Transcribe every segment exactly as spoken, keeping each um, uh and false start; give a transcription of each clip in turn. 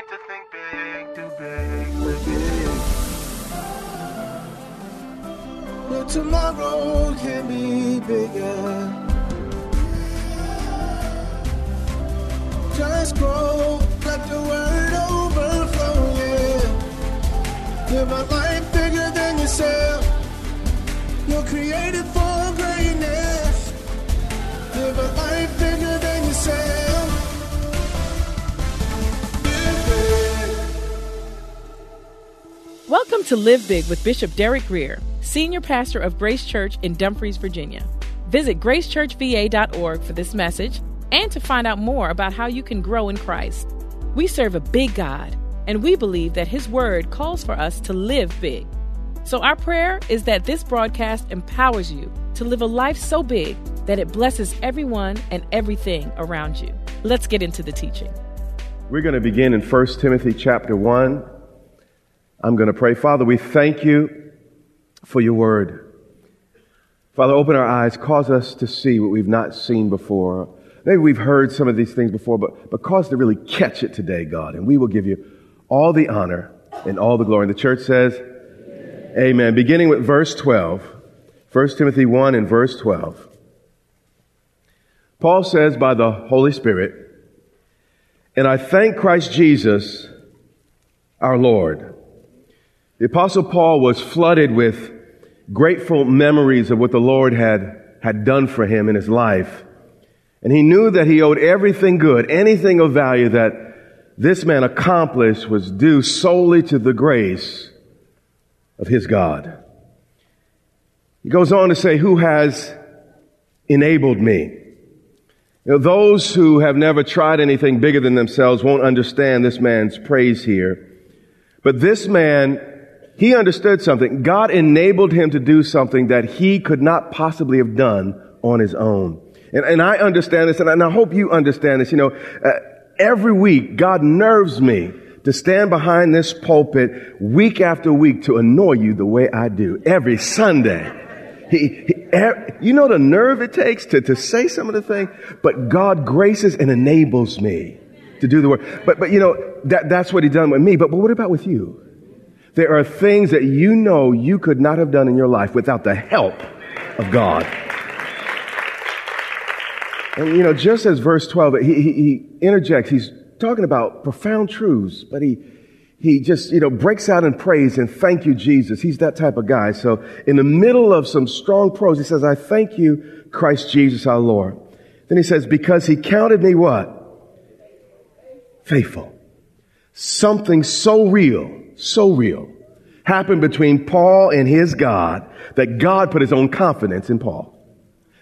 afraid to think big, too big, too big. But tomorrow can be bigger. Just grow, let the word overflow, yeah. Live a life bigger than yourself. You're created for greatness. Live a life bigger than yourself. Live big. Welcome to Live Big with Bishop Derek Greer, Senior Pastor of Grace Church in Dumfries, Virginia. Visit grace church v a dot org for this message and to find out more about how you can grow in Christ. We serve a big God, and we believe that His Word calls for us to live big. So our prayer is that this broadcast empowers you to live a life so big that it blesses everyone and everything around you. Let's get into the teaching. We're going to begin in First Timothy chapter one. I'm going to pray. Father, we thank you for your Word. Father, open our eyes, cause us to see what we've not seen before. Maybe we've heard some of these things before, but, but cause to really catch it today, God. And we will give you all the honor and all the glory. And the church says, amen. Amen. Beginning with verse twelve, First Timothy one and verse twelve. Paul says, by the Holy Spirit, and I thank Christ Jesus, our Lord. The Apostle Paul was flooded with grateful memories of what the Lord had, had done for him in his life. And he knew that he owed everything good, anything of value that this man accomplished was due solely to the grace of his God. He goes on to say, who has enabled me? You know, those who have never tried anything bigger than themselves won't understand this man's praise here. But this man, he understood something. God enabled him to do something that he could not possibly have done on his own. And, and I understand this, and I, and I hope you understand this. You know, uh, every week, God nerves me to stand behind this pulpit week after week to annoy you the way I do. Every Sunday. He, he, er, you know the nerve it takes to, to say some of the things? But God graces and enables me to do the work. But, but you know, that, that's what He done with me. But, but what about with you? There are things that you know you could not have done in your life without the help of God. And, you know, just as verse twelve, he, he, he interjects, he's talking about profound truths, but he, he just, you know, breaks out in praise and thank you, Jesus. He's that type of guy. So in the middle of some strong prose, he says, I thank you, Christ Jesus, our Lord. Then he says, because He counted me what? Faithful. Something so real, so real happened between Paul and his God that God put His own confidence in Paul.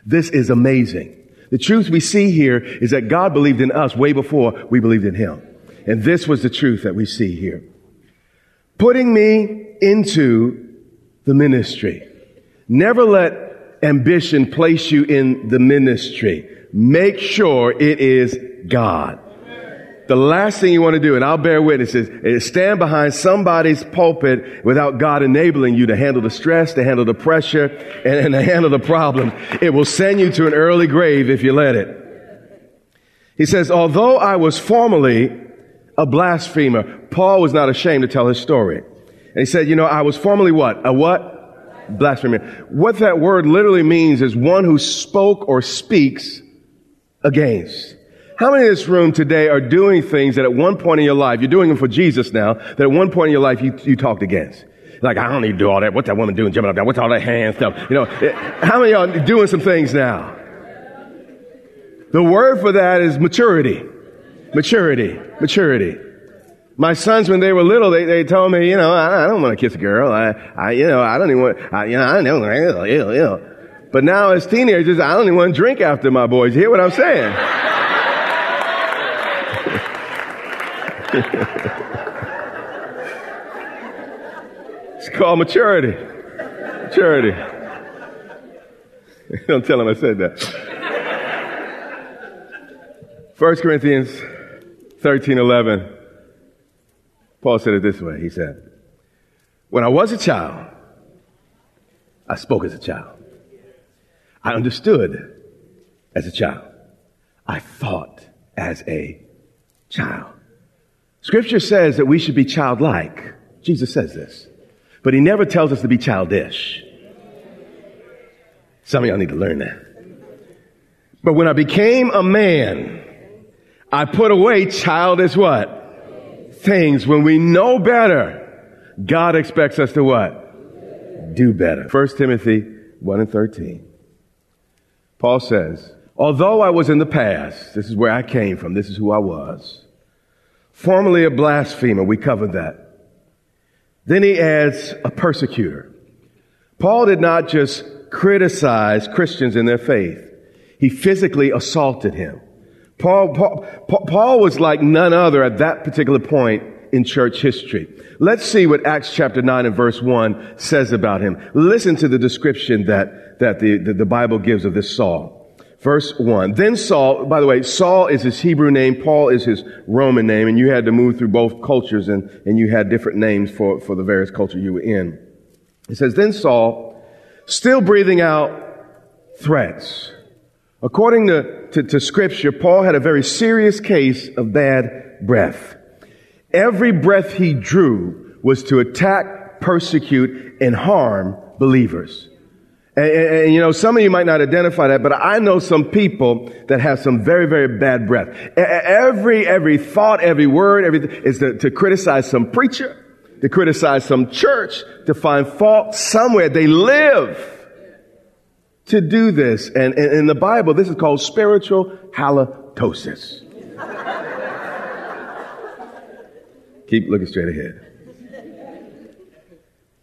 This is amazing. The truth we see here is that God believed in us way before we believed in Him. And this was the truth that we see here. Putting me into the ministry. Never let ambition place you in the ministry. Make sure it is God. The last thing you want to do, and I'll bear witness, is stand behind somebody's pulpit without God enabling you to handle the stress, to handle the pressure, and, and to handle the problem. It will send you to an early grave if you let it. He says, although I was formerly a blasphemer, Paul was not ashamed to tell his story. And he said, you know, I was formerly what? A what? Blasphemer. What that word literally means is one who spoke or speaks against. How many in this room today are doing things that at one point in your life, you're doing them for Jesus now, that at one point in your life you, you talked against? Like, I don't need to do all that. What's that woman doing jumping up there? What's all that hand stuff? You know, it, how many of y'all are doing some things now? The word for that is maturity. Maturity. Maturity. My sons, when they were little, they, they told me, you know, I, I don't want to kiss a girl. I, I, you know, I don't even want, I, you know, I don't know, ew, ew, ew. But now as teenagers, I don't even want to drink after my boys. You hear what I'm saying? It's called maturity. Maturity. Don't tell him I said that. First Corinthians thirteen eleven. Paul said it this way. He said, when I was a child, I spoke as a child. I understood as a child. I thought as a child. Scripture says that we should be childlike. Jesus says this. But he never tells us to be childish. Some of y'all need to learn that. But when I became a man, I put away childish what? Things. When we know better, God expects us to what? Do better. First Timothy one and thirteen. Paul says, although I was in the past, this is where I came from, this is who I was, formerly a blasphemer, we covered that. Then he adds a persecutor. Paul did not just criticize Christians in their faith. He physically assaulted him. Paul, Paul, Paul was like none other at that particular point in church history. Let's see what Acts chapter nine and verse one says about him. Listen to the description that, that the, the, the Bible gives of this Saul. Verse one, then Saul, by the way, Saul is his Hebrew name, Paul is his Roman name, and you had to move through both cultures and, and you had different names for, for the various culture you were in. It says, then Saul, still breathing out threats. According to, to, to Scripture, Paul had a very serious case of bad breath. Every breath he drew was to attack, persecute, and harm believers. And, and, and, you know, some of you might not identify that, but I know some people that have some very, very bad breath. E- every, every thought, every word, everything is to, to criticize some preacher, to criticize some church, to find fault somewhere. They live to do this. And, and in the Bible, this is called spiritual halitosis. Keep looking straight ahead.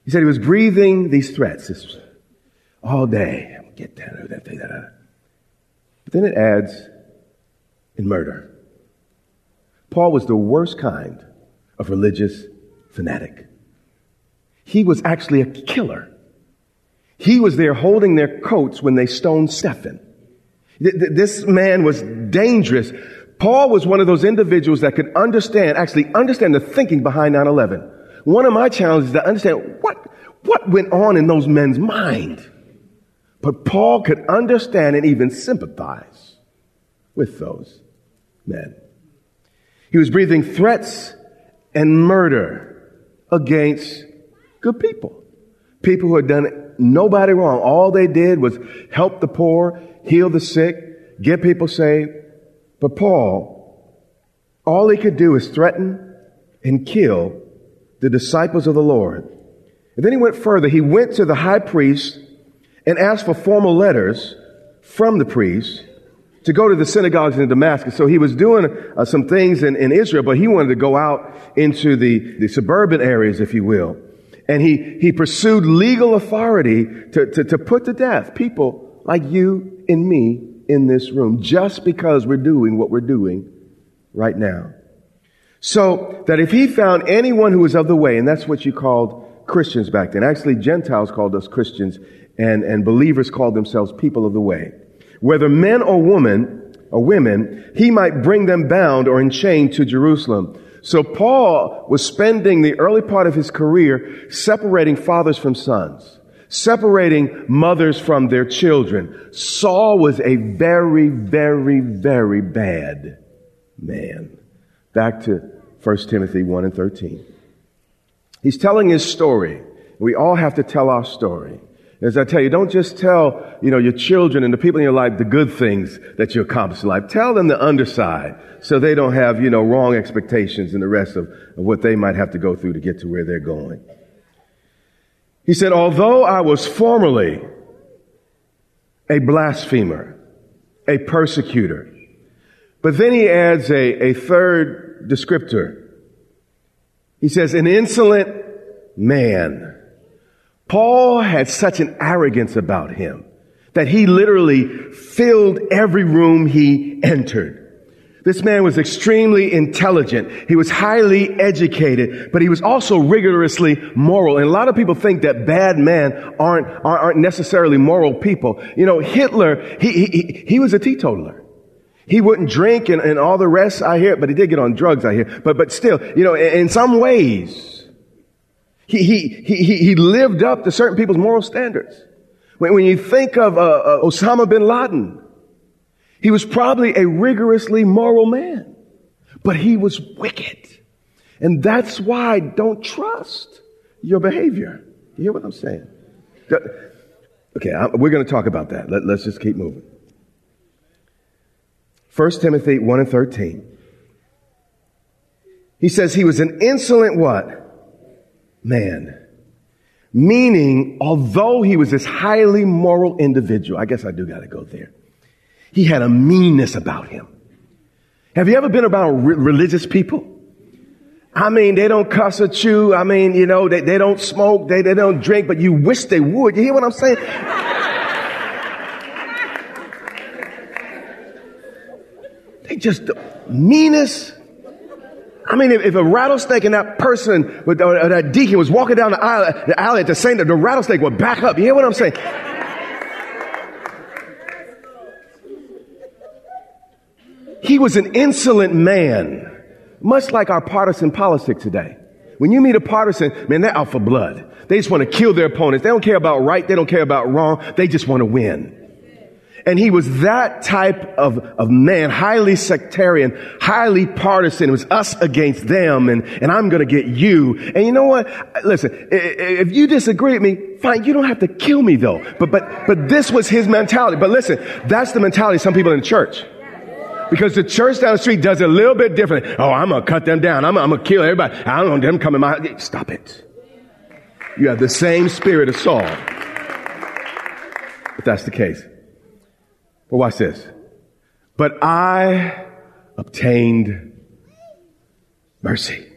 He said he was breathing these threats. This was all day. I'm gonna get down that thing. But then it adds in murder. Paul was the worst kind of religious fanatic. He was actually a killer. He was there holding their coats when they stoned Stephen. This man was dangerous. Paul was one of those individuals that could understand, actually understand the thinking behind nine eleven. One of my challenges is to understand what, what went on in those men's mind. But Paul could understand and even sympathize with those men. He was breathing threats and murder against good people. People who had done nobody wrong. All they did was help the poor, heal the sick, get people saved. But Paul, all he could do is threaten and kill the disciples of the Lord. And then he went further. He went to the high priest and asked for formal letters from the priest to go to the synagogues in Damascus. So he was doing uh, some things in, in Israel, but he wanted to go out into the, the suburban areas, if you will. And he, he pursued legal authority to, to, to put to death people like you and me in this room, just because we're doing what we're doing right now. So that if he found anyone who was of the way, and that's what you called Christians back then. Actually, Gentiles called us Christians, and, and believers called themselves people of the way. Whether men or woman or women, he might bring them bound or in chain to Jerusalem. So Paul was spending the early part of his career separating fathers from sons, separating mothers from their children. Saul was a very, very, very bad man. Back to First Timothy one and thirteen. He's telling his story. We all have to tell our story. As I tell you, don't just tell, you know, your children and the people in your life the good things that you accomplished in life. Tell them the underside so they don't have, you know, wrong expectations and the rest of, of what they might have to go through to get to where they're going. He said, although I was formerly a blasphemer, a persecutor, but then he adds a, a third descriptor. He says, an insolent man. Paul had such an arrogance about him that he literally filled every room he entered. This man was extremely intelligent. He was highly educated, but he was also rigorously moral. And a lot of people think that bad men aren't, aren't necessarily moral people. You know, Hitler, he, he, he was a teetotaler. He wouldn't drink and, and all the rest, I hear, but he did get on drugs, I hear. But but still, you know, in, in some ways, he, he he he lived up to certain people's moral standards. When, when you think of uh, uh, Osama bin Laden, he was probably a rigorously moral man, but he was wicked. And that's why don't trust your behavior. You hear what I'm saying? Okay, we're going to talk about that. Let, let's just keep moving. First Timothy one and thirteen. He says he was an insolent what? Man. Meaning, although he was this highly moral individual, I guess I do got to go there. He had a meanness about him. Have you ever been around re- religious people? I mean, they don't cuss at you. I mean, you know, they, they don't smoke. They, they don't drink, but you wish they would. You hear what I'm saying? They just the meanest. I mean, if, if a rattlesnake and that person with, or that deacon was walking down the aisle, the alley at the same time, the rattlesnake would back up. You hear what I'm saying? He was an insolent man. Much like our partisan politics today. When you meet a partisan, man, they're out for blood. They just want to kill their opponents. They don't care about right. They don't care about wrong. They just want to win. And he was that type of, of man, highly sectarian, highly partisan. It was us against them, and, and I'm going to get you. And you know what? Listen, if you disagree with me, fine, you don't have to kill me, though. But but but this was his mentality. But listen, that's the mentality of some people in the church. Because the church down the street does it a little bit differently. Oh, I'm going to cut them down. I'm, I'm going to kill everybody. I don't want them coming my house. Stop it. You have the same spirit of Saul. If that's the case. But watch this. But I obtained mercy.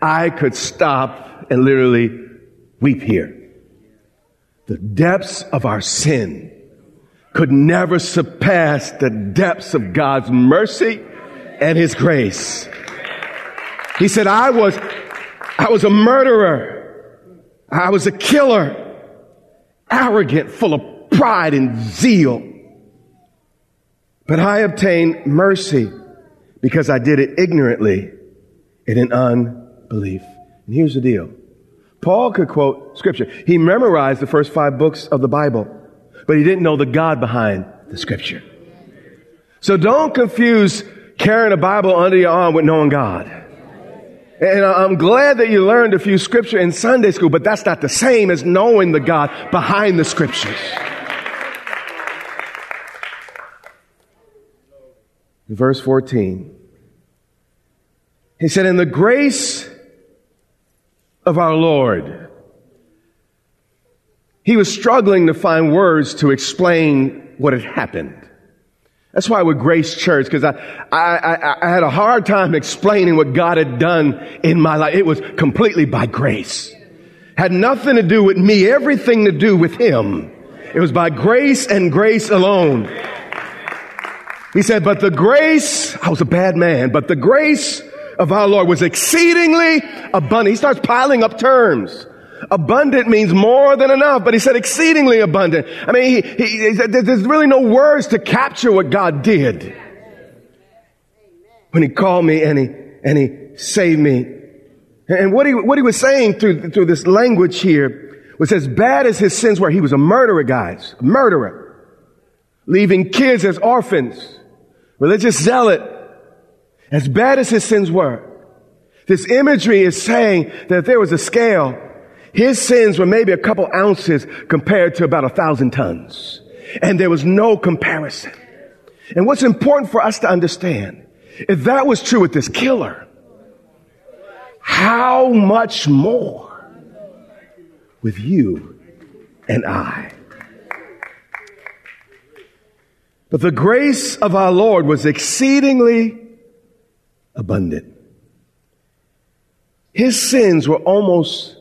I could stop and literally weep here. The depths of our sin could never surpass the depths of God's mercy and his grace. He said, I was, I was a murderer. I was a killer, arrogant, full of pride and zeal. But I obtained mercy because I did it ignorantly and in unbelief. And here's the deal. Paul could quote scripture. He memorized the first five books of the Bible. But he didn't know the God behind the scripture. So don't confuse carrying a Bible under your arm with knowing God. And I'm glad that you learned a few scripture in Sunday school, but that's not the same as knowing the God behind the scriptures. In verse fourteen, he said, in the grace of our Lord. He was struggling to find words to explain what had happened. That's why we're Grace Church, because I, I, I, I had a hard time explaining what God had done in my life. It was completely by grace. Had nothing to do with me, everything to do with him. It was by grace and grace alone. He said, but the grace, I was a bad man, but the grace of our Lord was exceedingly abundant. He starts piling up terms. Abundant means more than enough, but he said exceedingly abundant. I mean, he, he, he said, there's really no words to capture what God did. When he called me and he, and he saved me. And what he, what he was saying through, through this language here was as bad as his sins were. He was a murderer, guys, a murderer, leaving kids as orphans, religious zealot, as bad as his sins were. This imagery is saying that if there was a scale, his sins were maybe a couple ounces compared to about a thousand tons. And there was no comparison. And what's important for us to understand, if that was true with this killer, how much more with you and I? But the grace of our Lord was exceedingly abundant. His sins were almost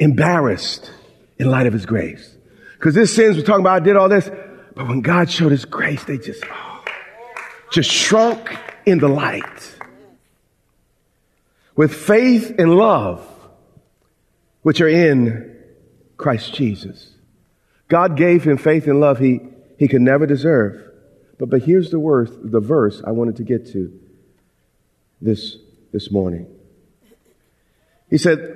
embarrassed in light of his grace. Because his sins, we're talking about, I did all this. But when God showed his grace, they just, oh, just shrunk in the light. With faith and love, which are in Christ Jesus. God gave him faith and love he, he could never deserve. But, but here's the, worth, the verse I wanted to get to this, this morning. He said,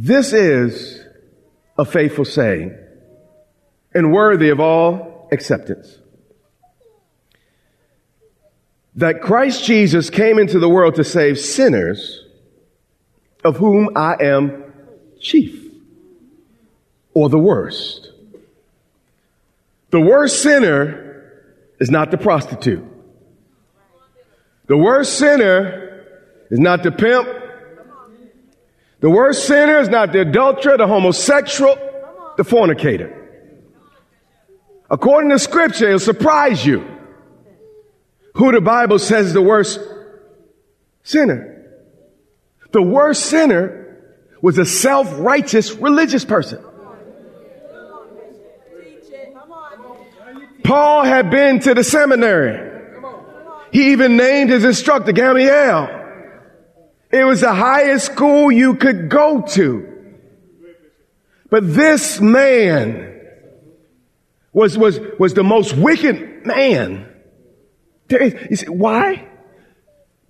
this is a faithful saying and worthy of all acceptance. that Christ Jesus came into the world to save sinners, of whom I am chief, or the worst. The worst sinner is not the prostitute. The worst sinner is not the pimp. The worst sinner is not the adulterer, the homosexual, the fornicator. According to Scripture, it'll surprise you who the Bible says is the worst sinner. The worst sinner was a self-righteous religious person. Paul had been to the seminary. He even named his instructor, Gamiel. It was the highest school you could go to. But this man was, was, was the most wicked man. There is, you see, why?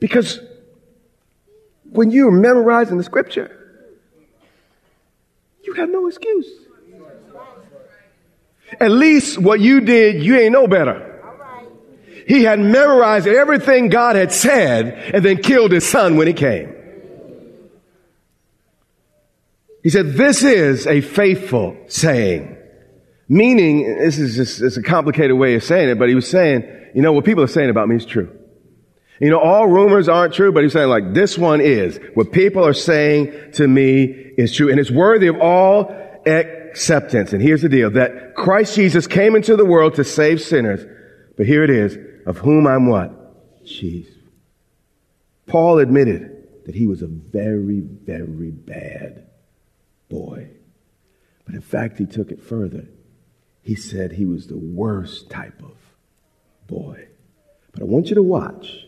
Because when you're memorizing the Scripture, you have no excuse. At least what you did, you ain't know better. He had memorized everything God had said and then killed his son when he came. He said, this is a faithful saying. Meaning, this is just it's a complicated way of saying it, but he was saying, you know, what people are saying about me is true. You know, all rumors aren't true, but he's saying like, this one is. What people are saying to me is true. And it's worthy of all acceptance. And here's the deal, that Christ Jesus came into the world to save sinners. But here it is, of whom I'm what? Chief. Paul admitted that he was a very, very bad boy. But in fact, he took it further. He said he was the worst type of boy. But I want you to watch.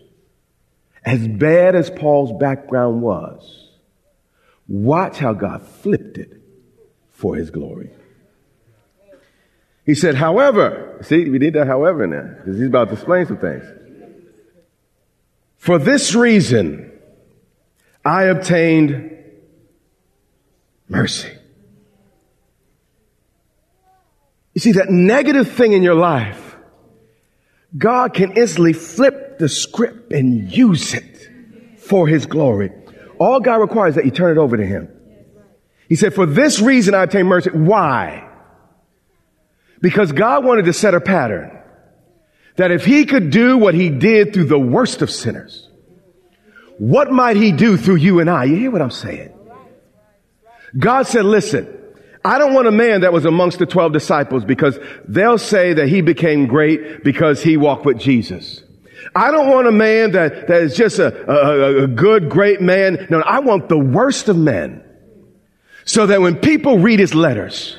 As bad as Paul's background was, watch how God flipped it for his glory. He said, however, see, we did that however now, because he's about to explain some things. For this reason, I obtained mercy. You see, that negative thing in your life, God can instantly flip the script and use it for his glory. All God requires is that you turn it over to him. He said, for this reason, I obtained mercy. Why? Because God wanted to set a pattern that if he could do what he did through the worst of sinners, what might he do through you and I? You hear what I'm saying? God said, listen, I don't want a man that was amongst the twelve disciples because they'll say that he became great because he walked with Jesus. I don't want a man that, that is just a, a, a good, great man. No, I want the worst of men so that when people read his letters,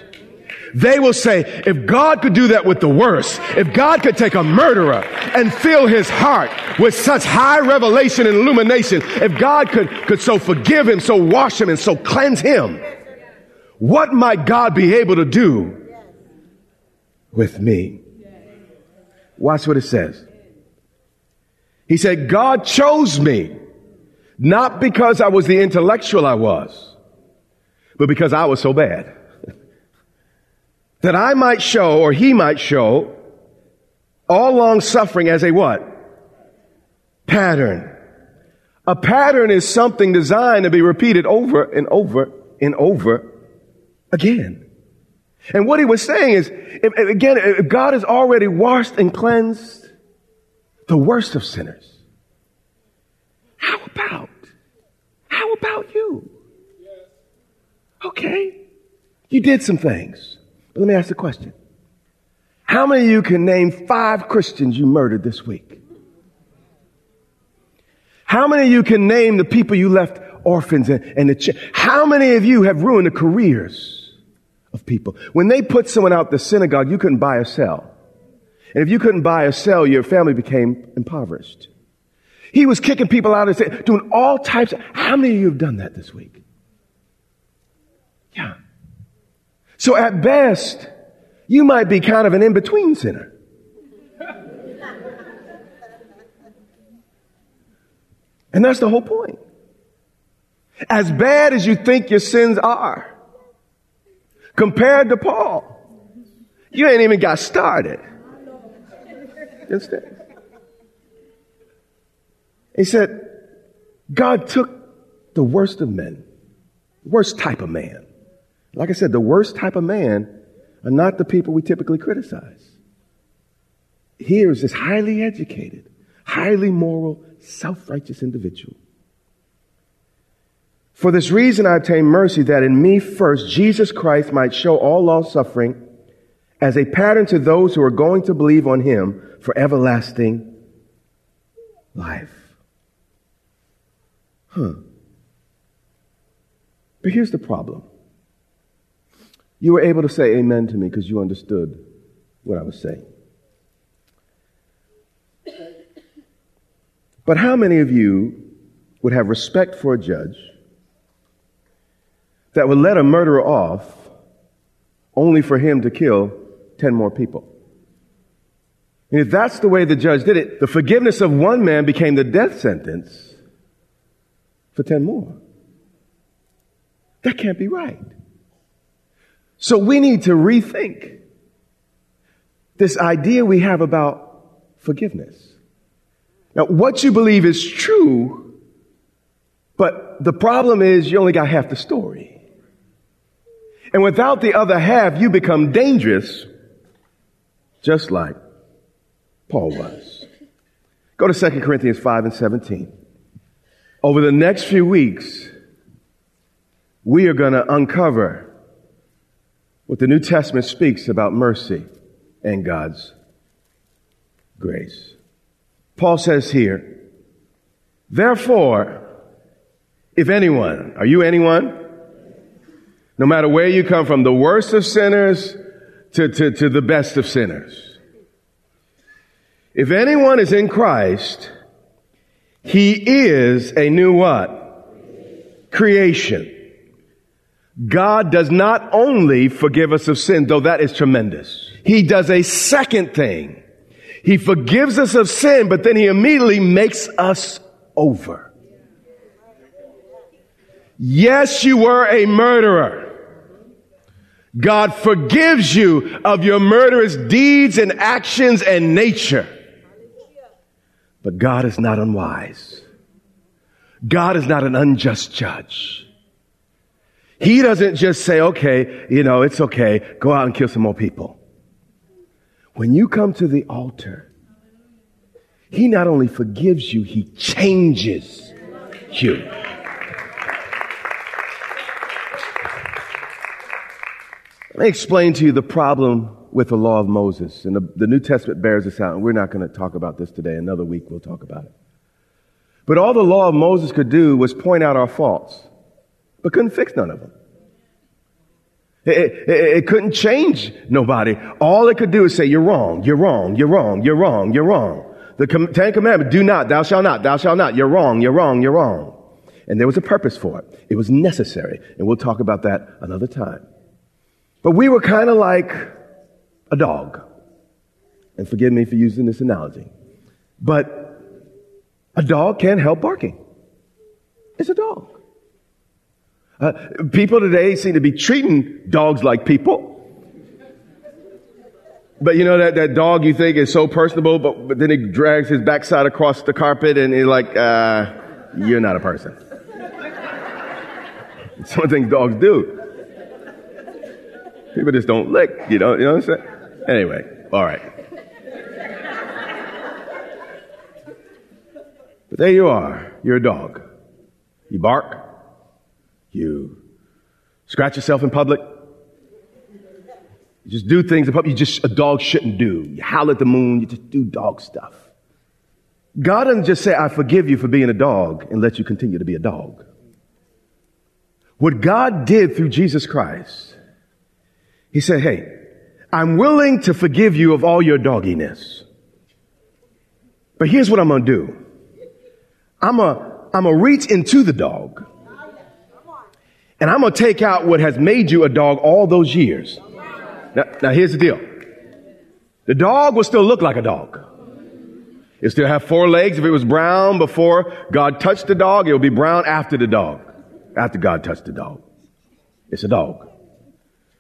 they will say, if God could do that with the worst, if God could take a murderer and fill his heart with such high revelation and illumination, if God could, could so forgive him, so wash him, and so cleanse him, what might God be able to do with me? Watch what it says. He said, God chose me, not because I was the intellectual I was, but because I was so bad. That I might show, or he might show, all long suffering as a what? Pattern. A pattern is something designed to be repeated over and over and over again. And what he was saying is, if, if, again, if God has already washed and cleansed the worst of sinners, how about, how about you? Okay, you did some things. But let me ask the question. How many of you can name five Christians you murdered this week? How many of you can name the people you left orphans and, and the ch- How many of you have ruined the careers of people? When they put someone out the synagogue, you couldn't buy a cell. And if you couldn't buy a cell, your family became impoverished. He was kicking people out of the city, doing all types of... How many of you have done that this week? Yeah. So at best, you might be kind of an in-between sinner. And that's the whole point. As bad as you think your sins are, compared to Paul, you ain't even got started. He said, God took the worst of men, worst type of man. Like I said, the worst type of man are not the people we typically criticize. Here is this highly educated, highly moral, self-righteous individual. For this reason I obtained mercy, that in me first Jesus Christ might show all long suffering as a pattern to those who are going to believe on him for everlasting life. Huh. But here's the problem. You were able to say amen to me because you understood what I was saying. But how many of you would have respect for a judge that would let a murderer off only for him to kill ten more people? And if that's the way the judge did it, the forgiveness of one man became the death sentence for ten more. That can't be right. So we need to rethink this idea we have about forgiveness. Now, what you believe is true, but the problem is you only got half the story. And without the other half, you become dangerous, just like Paul was. Go to Second Corinthians five and seventeen. Over the next few weeks, we are going to uncover what the New Testament speaks about mercy and God's grace. Paul says here, therefore, if anyone, are you anyone? No matter where you come from, the worst of sinners to, to, to the best of sinners. If anyone is in Christ, he is a new what? Creation. God does not only forgive us of sin, though that is tremendous. He does a second thing. He forgives us of sin, but then he immediately makes us over. Yes, you were a murderer. God forgives you of your murderous deeds and actions and nature. But God is not unwise. God is not an unjust judge. He doesn't just say, okay, you know, it's okay, go out and kill some more people. When you come to the altar, he not only forgives you, he changes you. Let me explain to you the problem with the law of Moses. And the, the New Testament bears this out, and we're not going to talk about this today. Another week we'll talk about it. But all the law of Moses could do was point out our faults, but couldn't fix none of them. It, it, it couldn't change nobody. All it could do is say, you're wrong, you're wrong, you're wrong, you're wrong, you're wrong. The Ten Commandments, do not, thou shalt not, thou shalt not, you're wrong, you're wrong, you're wrong. And there was a purpose for it. It was necessary. And we'll talk about that another time. But we were kind of like a dog. And forgive me for using this analogy. But a dog can't help barking. It's a dog. Uh, people today seem to be treating dogs like people. But you know that, that dog you think is so personable, but, but then he drags his backside across the carpet and he's like, uh, you're not a person. It's one thing dogs do. People just don't lick, you know, you know what I'm saying? Anyway, all right. But there you are. You're a dog. You bark. You scratch yourself in public. You just do things in public you just a dog shouldn't do. You howl at the moon. You just do dog stuff. God doesn't just say, I forgive you for being a dog and let you continue to be a dog. What God did through Jesus Christ, he said, hey, I'm willing to forgive you of all your dogginess. But here's what I'm going to do. I'm a, I'm a reach into the dog. And I'm going to take out what has made you a dog all those years. Now, now, here's the deal. The dog will still look like a dog. It'll still have four legs. If it was brown before God touched the dog, it'll be brown after the dog, after God touched the dog. It's a dog.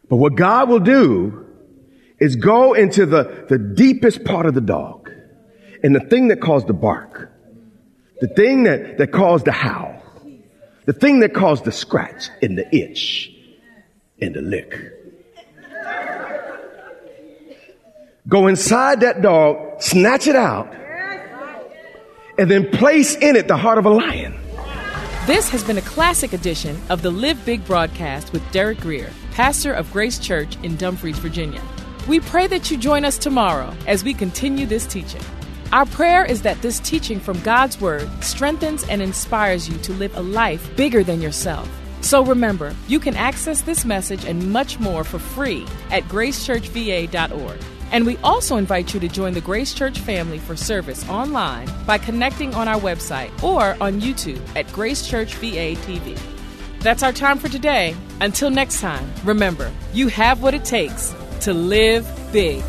But what God will do is go into the, the deepest part of the dog and the thing that caused the bark. The thing that, that caused the howl. The thing that caused the scratch and the itch and the lick. Go inside that dog, snatch it out, and then place in it the heart of a lion. This has been a classic edition of the Live Big broadcast with Derek Greer, pastor of Grace Church in Dumfries, Virginia. We pray that you join us tomorrow as we continue this teaching. Our prayer is that this teaching from God's Word strengthens and inspires you to live a life bigger than yourself. So remember, you can access this message and much more for free at grace church v a dot org. And we also invite you to join the Grace Church family for service online by connecting on our website or on YouTube at Grace Church V A T V. That's our time for today. Until next time, remember, you have what it takes to live big.